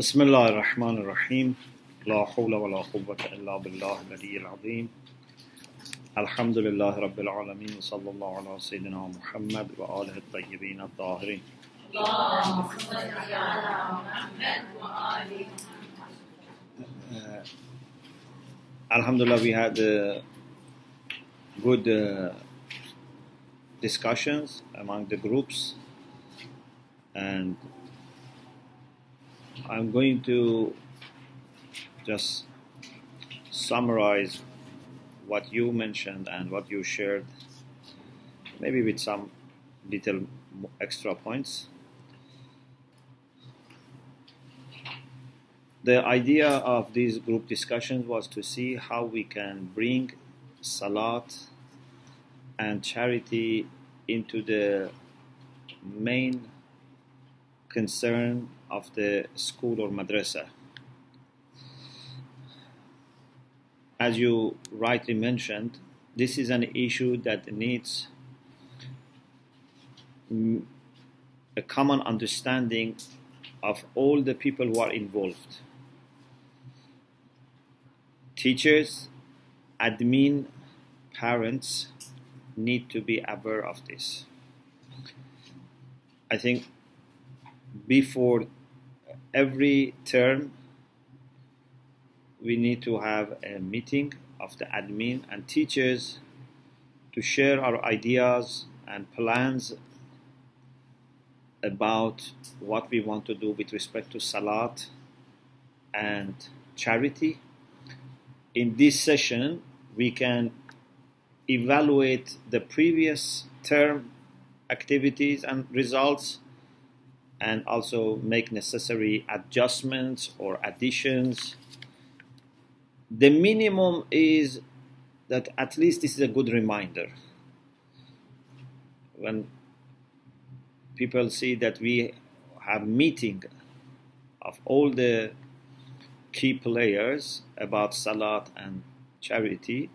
بسم الله الرحمن الرحيم لا حول ولا قوة إلا بالله العلي العظيم الحمد لله رب العالمين وصلى الله على سيدنا محمد وآله الطيبين الطاهرين اللهم صل على محمد وآله محمد. Alhamdulillah, we had good discussions among the groups, and I'm going to just summarize what you mentioned and what you shared, maybe with some little extra points. The idea of these group discussions was to see how we can bring Salat and charity into the main concern of the school or madrasa. As you rightly mentioned, this is an issue that needs a common understanding of all the people who are involved: teachers, admin, parents need to be aware of this. I think before every term we need to have a meeting of the admin and teachers to share our ideas and plans about what we want to do with respect to Salat and charity. In this session we can evaluate the previous term activities and results, and also make necessary adjustments or additions. The minimum is that at least this is a good reminder. When people see that we have meeting of all the key players about Salat and charity,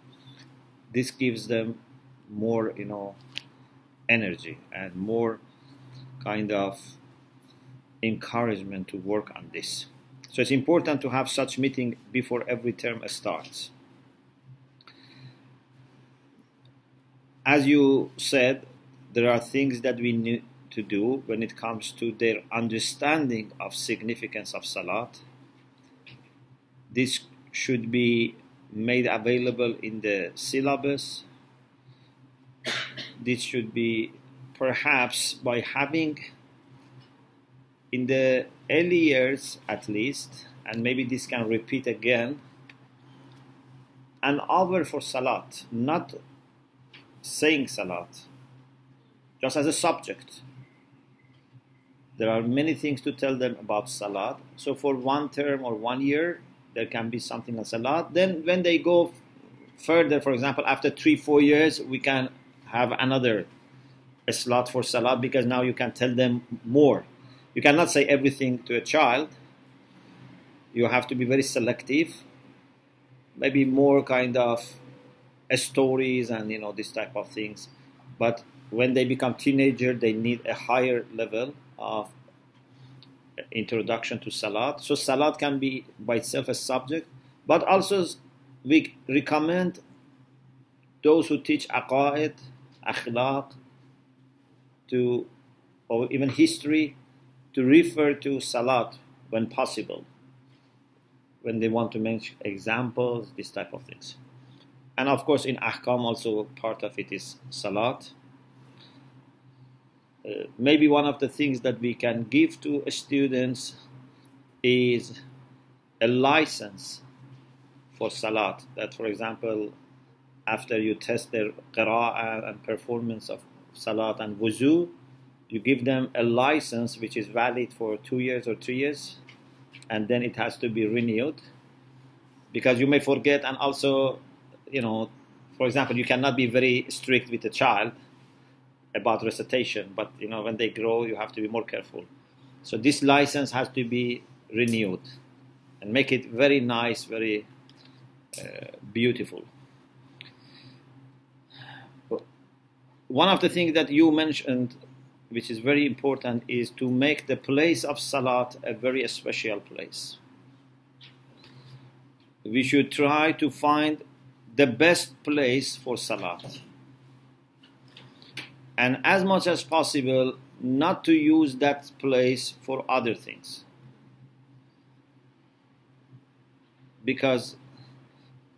this gives them more, energy and more kind of encouragement to work on this. So it's important to have such meeting before every term starts. As you said, there are things that we need to do when it comes to their understanding of significance of Salat. This should be made available in the syllabus. This should be perhaps by having in the early years at least, and maybe this can repeat again, an hour for Salat, not saying Salat, just as a subject. There are many things to tell them about Salat, so for one term or 1 year there can be something on Salat. Then when they go further, for example after 3-4 years, we can have another slot for Salat, because now you can tell them more. You cannot say everything to a child. You have to be very selective. Maybe more kind of stories and this type of things. But when they become teenager, they need a higher level of introduction to Salat. So Salat can be by itself a subject, but also we recommend those who teach aqaid, akhlaq, or even history, to refer to Salat when possible, when they want to make examples, this type of things. And of course in Ahkam also part of it is Salat. Maybe one of the things that we can give to students is a license for Salat, that for example after you test their qira'ah and performance of Salat and wuzu, you give them a license which is valid for 2 years or 3 years, and then it has to be renewed, because you may forget. And also, for example, you cannot be very strict with a child about recitation, but when they grow you have to be more careful. So this license has to be renewed, and make it very nice, very beautiful. One of the things that you mentioned which is very important, is to make the place of Salat a very special place. We should try to find the best place for Salat. And as much as possible, not to use that place for other things. Because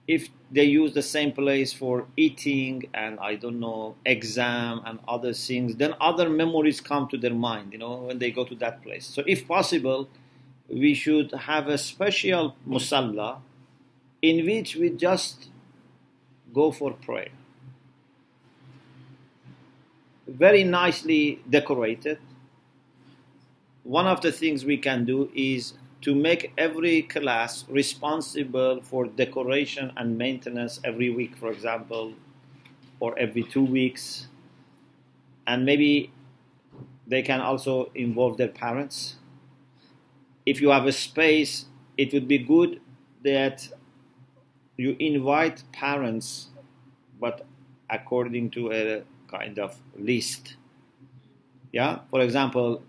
if they use the same place for eating and, I don't know, exam and other things, then other memories come to their mind, you know, when they go to that place. So if possible, we should have a special musalla in which we just go for prayer. Very nicely decorated. One of the things we can do is to make every class responsible for decoration and maintenance every week, for example, or every 2 weeks. And maybe they can also involve their parents. If you have a space, it would be good that you invite parents, but according to a kind of list. Yeah, for example,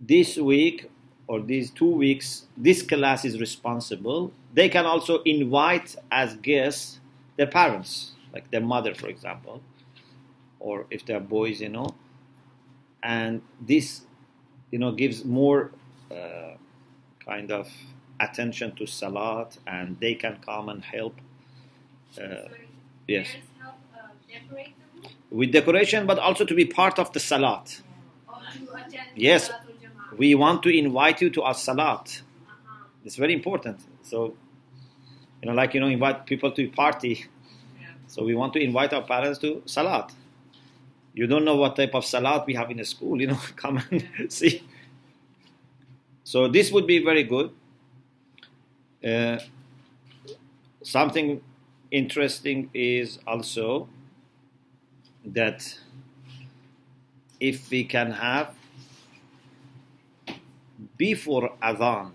this week or these 2 weeks, this class is responsible. They can also invite as guests their parents, like their mother, for example, or if they are boys, you know. And this, you know, gives more kind of attention to Salat, and they can come and help. Yes. Help, decorate the room? With decoration, but also to be part of the Salat. Or to attend, yes. The Salat. We want to invite you to our Salat. It's very important. So, you know, like, you know, invite people to party. Yeah. So we want to invite our parents to Salat. You don't know what type of Salat we have in the school, you know, come and see. So this would be very good. Something interesting is also that if we can have before Adhan,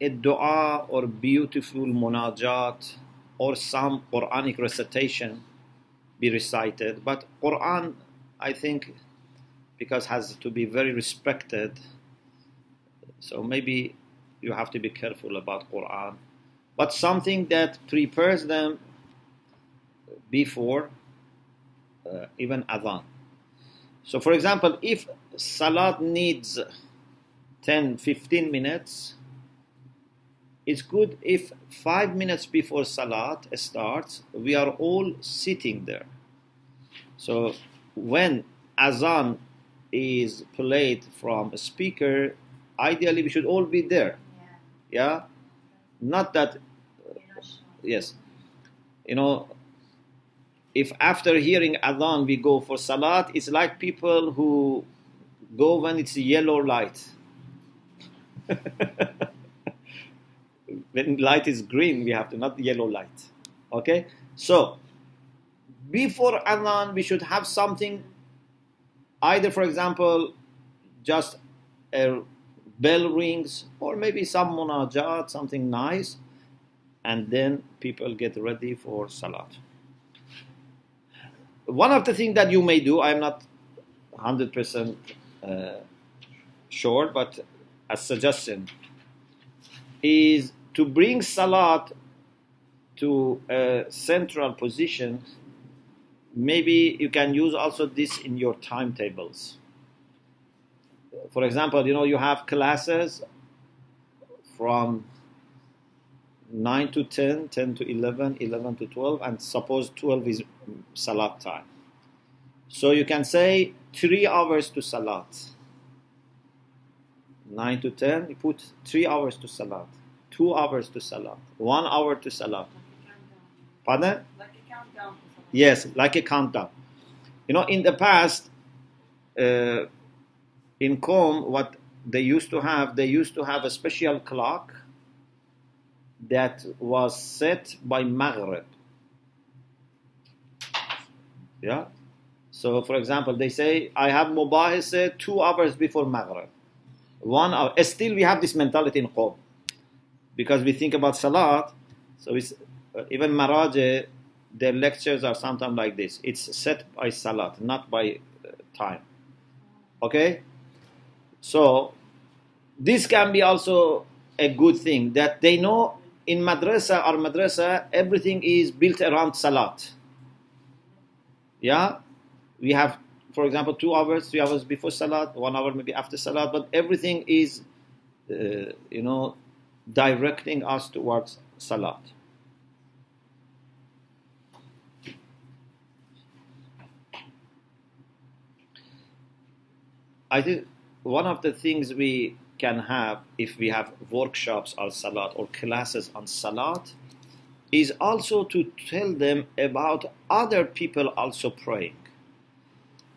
a dua or beautiful munajat or some Quranic recitation be recited. But Quran, I think, because has to be very respected, so maybe you have to be careful about Quran. But something that prepares them before even Adhan. So, for example, if Salat needs 10-15 minutes, it's good if 5 minutes before Salat starts, we are all sitting there. So, when Azan is played from a speaker, ideally we should all be there. Yeah? Not that... yes. You know... if after hearing Adhan we go for Salat, it's like people who go when it's yellow light. When light is green, we have to, not yellow light. Okay? So, before Adhan, we should have something, either, for example, just a bell rings, or maybe some munajat, something nice, and then people get ready for Salat. One of the things that you may do, I'm not 100% sure, but a suggestion, is to bring Salat to a central position. Maybe you can use also this in your timetables. For example, you know, you have classes from 9 to 10, 10 to 11, 11 to 12, and suppose 12 is Salat time. So you can say 3 hours to Salat. 9 to 10, you put 3 hours to Salat, 2 hours to Salat, 1 hour to Salat. Like a countdown. Pardon? Like a countdown. Yes, like a countdown. You know, in the past, in Qom, what they used to have a special clock that was set by Maghrib. Yeah? So, for example, they say, I have Mubahise 2 hours before Maghrib. 1 hour. Still, we have this mentality in Qom. Because we think about Salat, so it's, even Maraj, their lectures are sometimes like this. It's set by salat, not by time. Okay? So, this can be also a good thing, that they know in madrasa or madrasa, everything is built around salat. Yeah? We have, for example, 2 hours, 3 hours before salat, 1 hour maybe after salat, but everything is, you know, directing us towards salat. I think one of the things we can have if we have workshops on salat or classes on salat is also to tell them about other people also praying.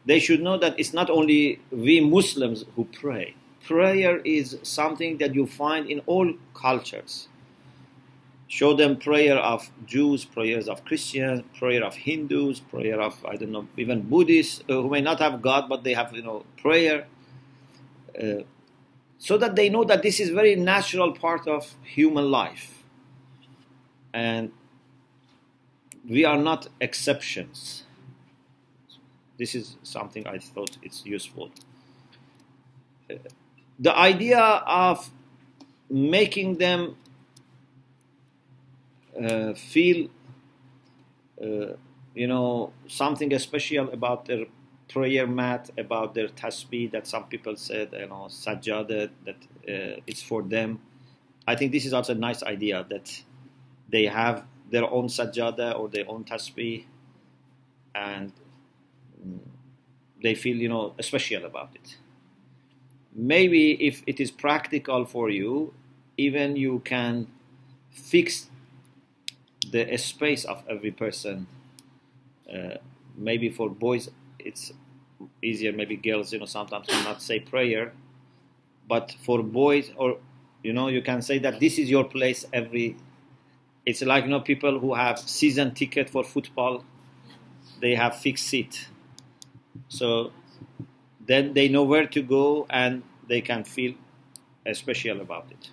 They should know that it's not only we Muslims who pray. Prayer is something that you find in all cultures. Show them prayer of Jews, prayers of Christians, prayer of Hindus, prayer of, I don't know, even Buddhists who may not have God, but they have, you know, prayer. So that they know that this is very natural part of human life. And we are not exceptions. This is something I thought it's useful. The idea of making them feel, you know, something special about their prayer mat, about their tasbih that some people said, you know, sajjada, that it's for them. I think this is also a nice idea that they have their own sajjada or their own tasbih, and they feel, you know, special about it. Maybe if it is practical for you, even you can fix the space of every person. Maybe for boys it's easier, maybe girls, you know, sometimes cannot say prayer, but for boys, or, you know, you can say that this is your place every, it's like, you know, people who have season ticket for football, they have fixed seat. So then they know where to go and they can feel special about it.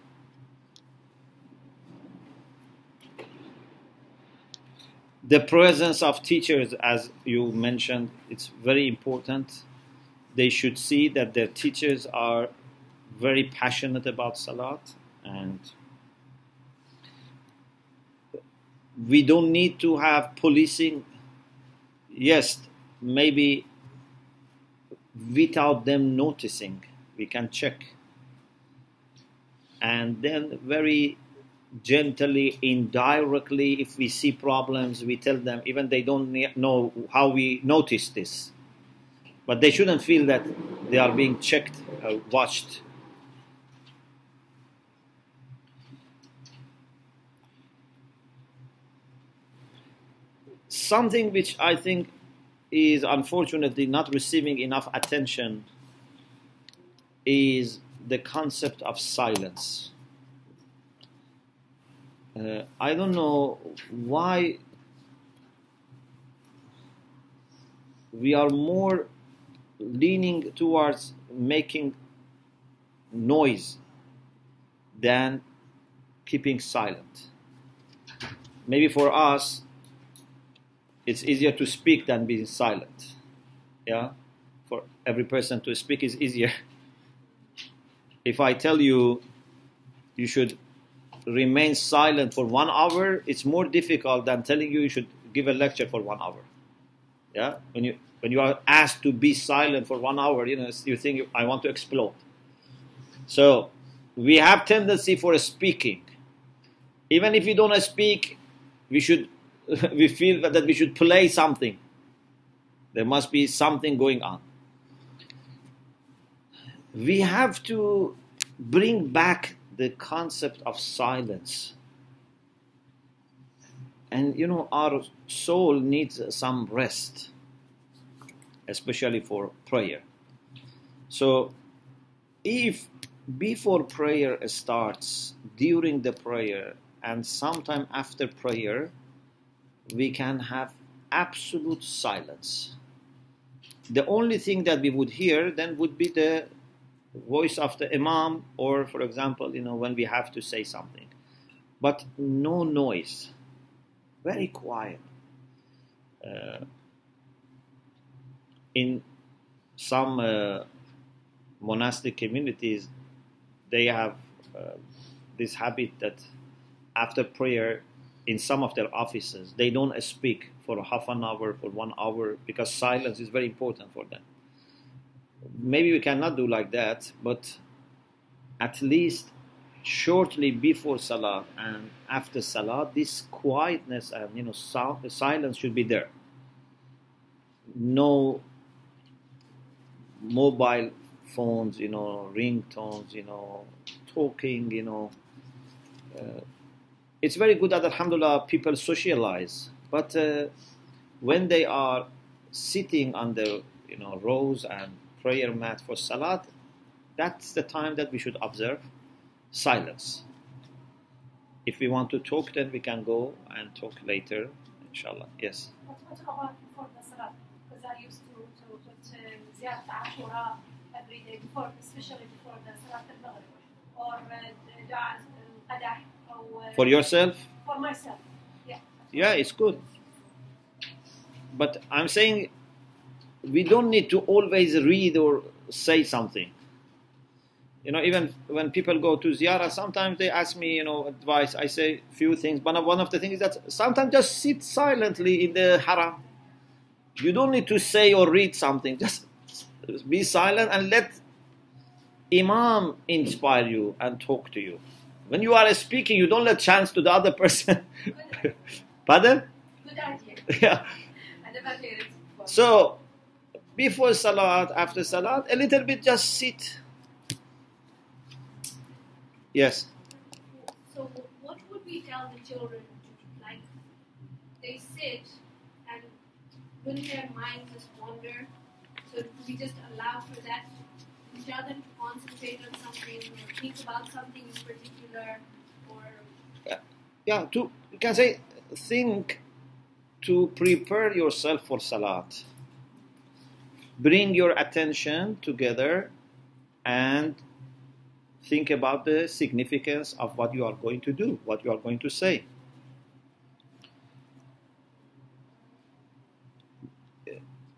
The presence of teachers, as you mentioned, it's very important. They should see that their teachers are very passionate about salat, and we don't need to have policing. Yes, maybe without them noticing, we can check. And then very gently, indirectly, if we see problems, we tell them, even they don't know how we notice this. But they shouldn't feel that they are being checked, watched. Something which I think is unfortunately not receiving enough attention is the concept of silence. I don't know why we are more leaning towards making noise than keeping silent. Maybe for us, it's easier to speak than being silent. Yeah, for every person to speak is easier. If I tell you, you should remain silent for 1 hour, it's more difficult than telling you you should give a lecture for 1 hour. Yeah, when you are asked to be silent for 1 hour, you know, you think, I want to explode. So we have tendency for speaking. Even if you don't speak, we should. We feel that we should play something. There must be something going on. We have to bring back the concept of silence. And, you know, our soul needs some rest, especially for prayer. So, if before prayer starts, during the prayer, and sometime after prayer, we can have absolute silence. The only thing that we would hear then would be the voice of the imam, or, for example, you know, when we have to say something. But no noise, very quiet. In some monastic communities, they have this habit that after prayer, in some of their offices, they don't speak for half an hour, for 1 hour, because silence is very important for them. Maybe we cannot do like that, but at least shortly before Salah and after Salah, this quietness and silence should be there. No mobile phones, ringtones, talking, It's very good that, alhamdulillah, people socialize. But when they are sitting on the rows and prayer mat for salat, that's the time that we should observe silence. If we want to talk, then we can go and talk later, inshallah. Yes? But what about before the salat? Because I used to put Ziyarat Ashura every day, especially before the salat al-Maghrib, or Du'a al-Qadha. For yourself? For myself, yeah. Yeah, it's good. But I'm saying we don't need to always read or say something. Even when people go to Ziyarah, sometimes they ask me, advice. I say few things. But one of the things is that sometimes just sit silently in the haram. You don't need to say or read something. Just be silent and let Imam inspire you and talk to you. When you are speaking, you don't let chance to the other person. Good. Pardon? Good idea. Yeah. I never heard it before. So, before Salat, after Salat, a little bit just sit. Yes? So, what would we tell the children to do? Like, they sit and wouldn't their minds just wander? So, we just allow for that? Tell them to concentrate on something or think about something in particular, or you can say think to prepare yourself for salat. Bring your attention together and think about the significance of what you are going to do, what you are going to say.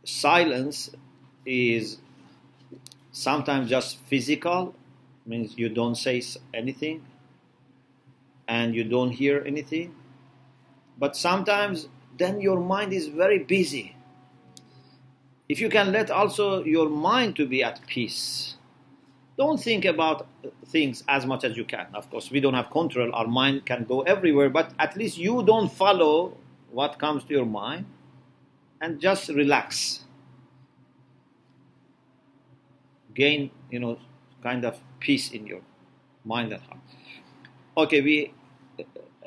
Silence is sometimes just physical, means you don't say anything and you don't hear anything. But sometimes then your mind is very busy. If you can let also your mind to be at peace, don't think about things as much as you can. Of course, we don't have control. Our mind can go everywhere, but at least you don't follow what comes to your mind and just relax. Gain, kind of peace in your mind and heart. Okay, we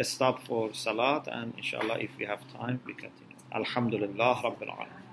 stop for Salat, and inshallah, if we have time, we continue. Alhamdulillah Rabbil Alamin.